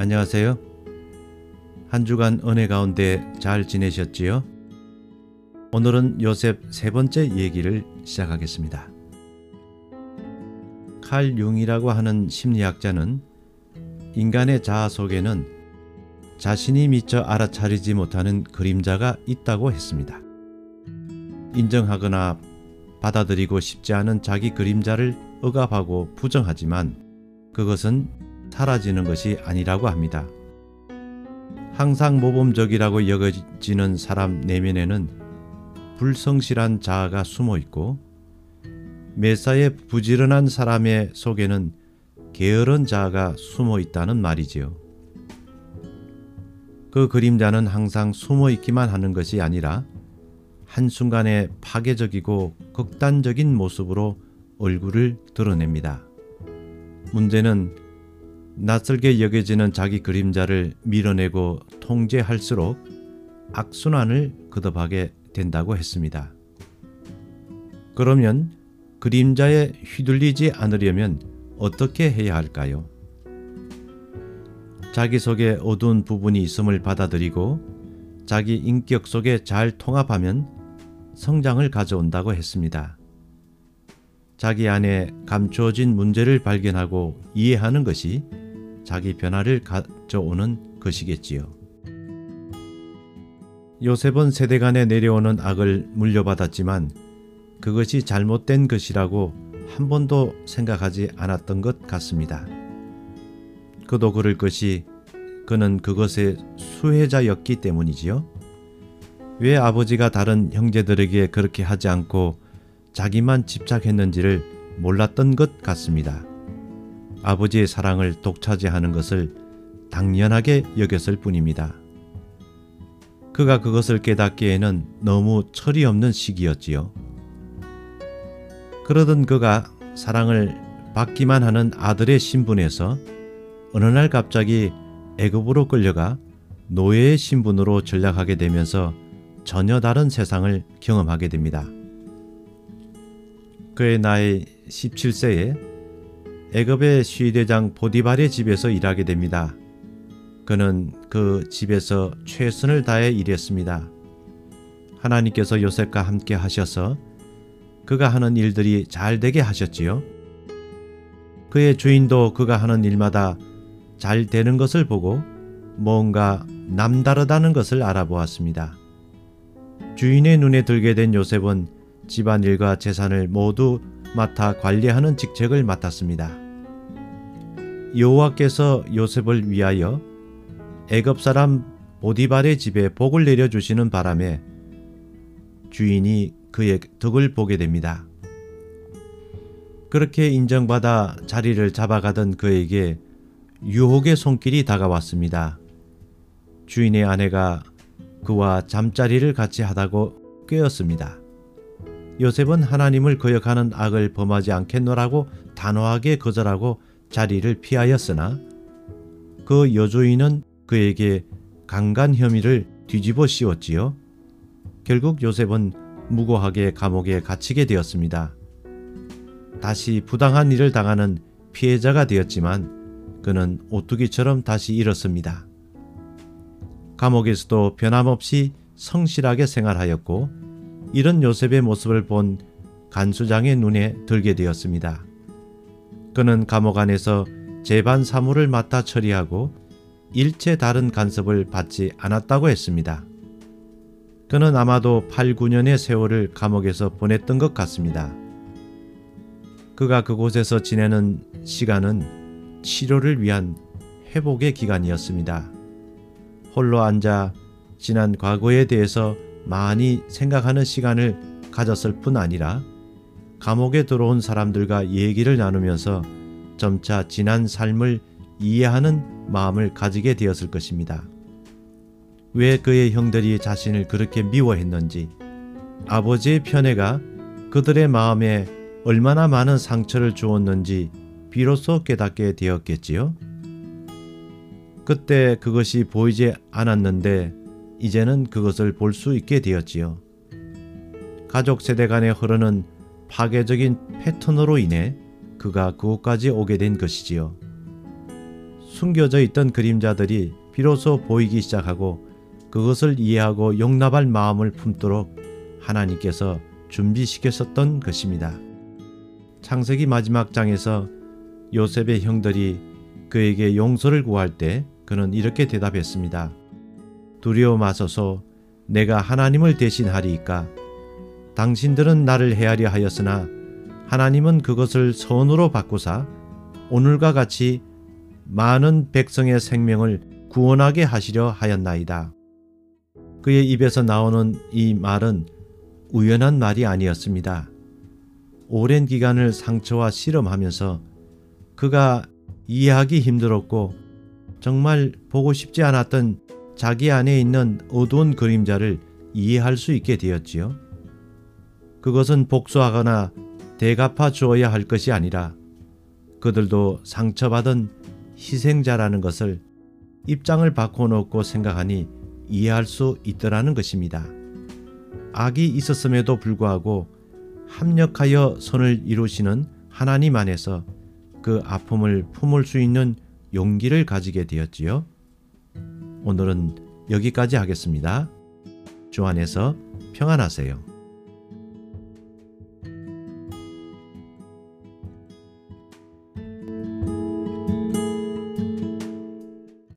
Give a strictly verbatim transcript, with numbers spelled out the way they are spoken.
안녕하세요. 한 주간 은혜 가운데 잘 지내셨지요? 오늘은 요셉 세 번째 얘기를 시작하겠습니다. 칼 융이라고 하는 심리학자는 인간의 자아 속에는 자신이 미처 알아차리지 못하는 그림자가 있다고 했습니다. 인정하거나 받아들이고 싶지 않은 자기 그림자를 억압하고 부정하지만 그것은 사라지는 것이 아니라고 합니다. 항상 모범적이라고 여겨지는 사람 내면에는 불성실한 자아가 숨어 있고, 매사에 부지런한 사람의 속에는 게으른 자아가 숨어 있다는 말이지요. 그 그림자는 항상 숨어 있기만 하는 것이 아니라 한순간에 파괴적이고 극단적인 모습으로 얼굴을 드러냅니다. 문제는 낯설게 여겨지는 자기 그림자를 밀어내고 통제할수록 악순환을 거듭하게 된다고 했습니다. 그러면 그림자에 휘둘리지 않으려면 어떻게 해야 할까요? 자기 속에 어두운 부분이 있음을 받아들이고 자기 인격 속에 잘 통합하면 성장을 가져온다고 했습니다. 자기 안에 감추어진 문제를 발견하고 이해하는 것이 자기 변화를 가져오는 것이겠지요. 요셉은 세대 간에 내려오는 악을 물려받았지만 그것이 잘못된 것이라고 한 번도 생각하지 않았던 것 같습니다. 그도 그럴 것이 그는 그것의 수혜자였기 때문이지요. 왜 아버지가 다른 형제들에게 그렇게 하지 않고 자기만 집착했는지를 몰랐던 것 같습니다. 아버지의 사랑을 독차지하는 것을 당연하게 여겼을 뿐입니다. 그가 그것을 깨닫기에는 너무 철이 없는 시기였지요. 그러던 그가 사랑을 받기만 하는 아들의 신분에서 어느 날 갑자기 애굽으로 끌려가 노예의 신분으로 전락하게 되면서 전혀 다른 세상을 경험하게 됩니다. 그의 나이 열일곱 세에 애굽의 시위대장 보디발의 집에서 일하게 됩니다. 그는 그 집에서 최선을 다해 일했습니다. 하나님께서 요셉과 함께 하셔서 그가 하는 일들이 잘 되게 하셨지요. 그의 주인도 그가 하는 일마다 잘 되는 것을 보고 뭔가 남다르다는 것을 알아보았습니다. 주인의 눈에 들게 된 요셉은 집안일과 재산을 모두 맡아 관리하는 직책을 맡았습니다. 여호와께서 요셉을 위하여 애굽 사람 보디발의 집에 복을 내려주시는 바람에 주인이 그의 덕을 보게 됩니다. 그렇게 인정받아 자리를 잡아가던 그에게 유혹의 손길이 다가왔습니다. 주인의 아내가 그와 잠자리를 같이 하다고 꾀었습니다. 요셉은 하나님을 거역하는 악을 범하지 않겠노라고 단호하게 거절하고 자리를 피하였으나 그 여주인은 그에게 강간 혐의를 뒤집어 씌웠지요. 결국 요셉은 무고하게 감옥에 갇히게 되었습니다. 다시 부당한 일을 당하는 피해자가 되었지만 그는 오뚜기처럼 다시 일었습니다. 감옥에서도 변함없이 성실하게 생활하였고, 이런 요셉의 모습을 본 간수장의 눈에 들게 되었습니다. 그는 감옥 안에서 재반 사무를 맡아 처리하고 일체 다른 간섭을 받지 않았다고 했습니다. 그는 아마도 팔, 구 년의 세월을 감옥에서 보냈던 것 같습니다. 그가 그곳에서 지내는 시간은 치료를 위한 회복의 기간이었습니다. 홀로 앉아 지난 과거에 대해서 많이 생각하는 시간을 가졌을 뿐 아니라 감옥에 들어온 사람들과 얘기를 나누면서 점차 지난 삶을 이해하는 마음을 가지게 되었을 것입니다. 왜 그의 형들이 자신을 그렇게 미워했는지, 아버지의 편애가 그들의 마음에 얼마나 많은 상처를 주었는지 비로소 깨닫게 되었겠지요. 그때 그것이 보이지 않았는데 이제는 그것을 볼 수 있게 되었지요. 가족 세대 간에 흐르는 파괴적인 패턴으로 인해 그가 그곳까지 오게 된 것이지요. 숨겨져 있던 그림자들이 비로소 보이기 시작하고 그것을 이해하고 용납할 마음을 품도록 하나님께서 준비시켰었던 것입니다. 창세기 마지막 장에서 요셉의 형들이 그에게 용서를 구할 때 그는 이렇게 대답했습니다. 두려워 마소서, 내가 하나님을 대신하리이까. 당신들은 나를 헤아려 하였으나 하나님은 그것을 선으로 바꾸사 오늘과 같이 많은 백성의 생명을 구원하게 하시려 하였나이다. 그의 입에서 나오는 이 말은 우연한 말이 아니었습니다. 오랜 기간을 상처와 실험하면서 그가 이해하기 힘들었고 정말 보고 싶지 않았던 자기 안에 있는 어두운 그림자를 이해할 수 있게 되었지요. 그것은 복수하거나 대갚아 주어야 할 것이 아니라 그들도 상처받은 희생자라는 것을 입장을 바꿔놓고 생각하니 이해할 수 있더라는 것입니다. 악이 있었음에도 불구하고 합력하여 선을 이루시는 하나님 안에서 그 아픔을 품을 수 있는 용기를 가지게 되었지요. 오늘은 여기까지 하겠습니다. 주 안에서 평안하세요.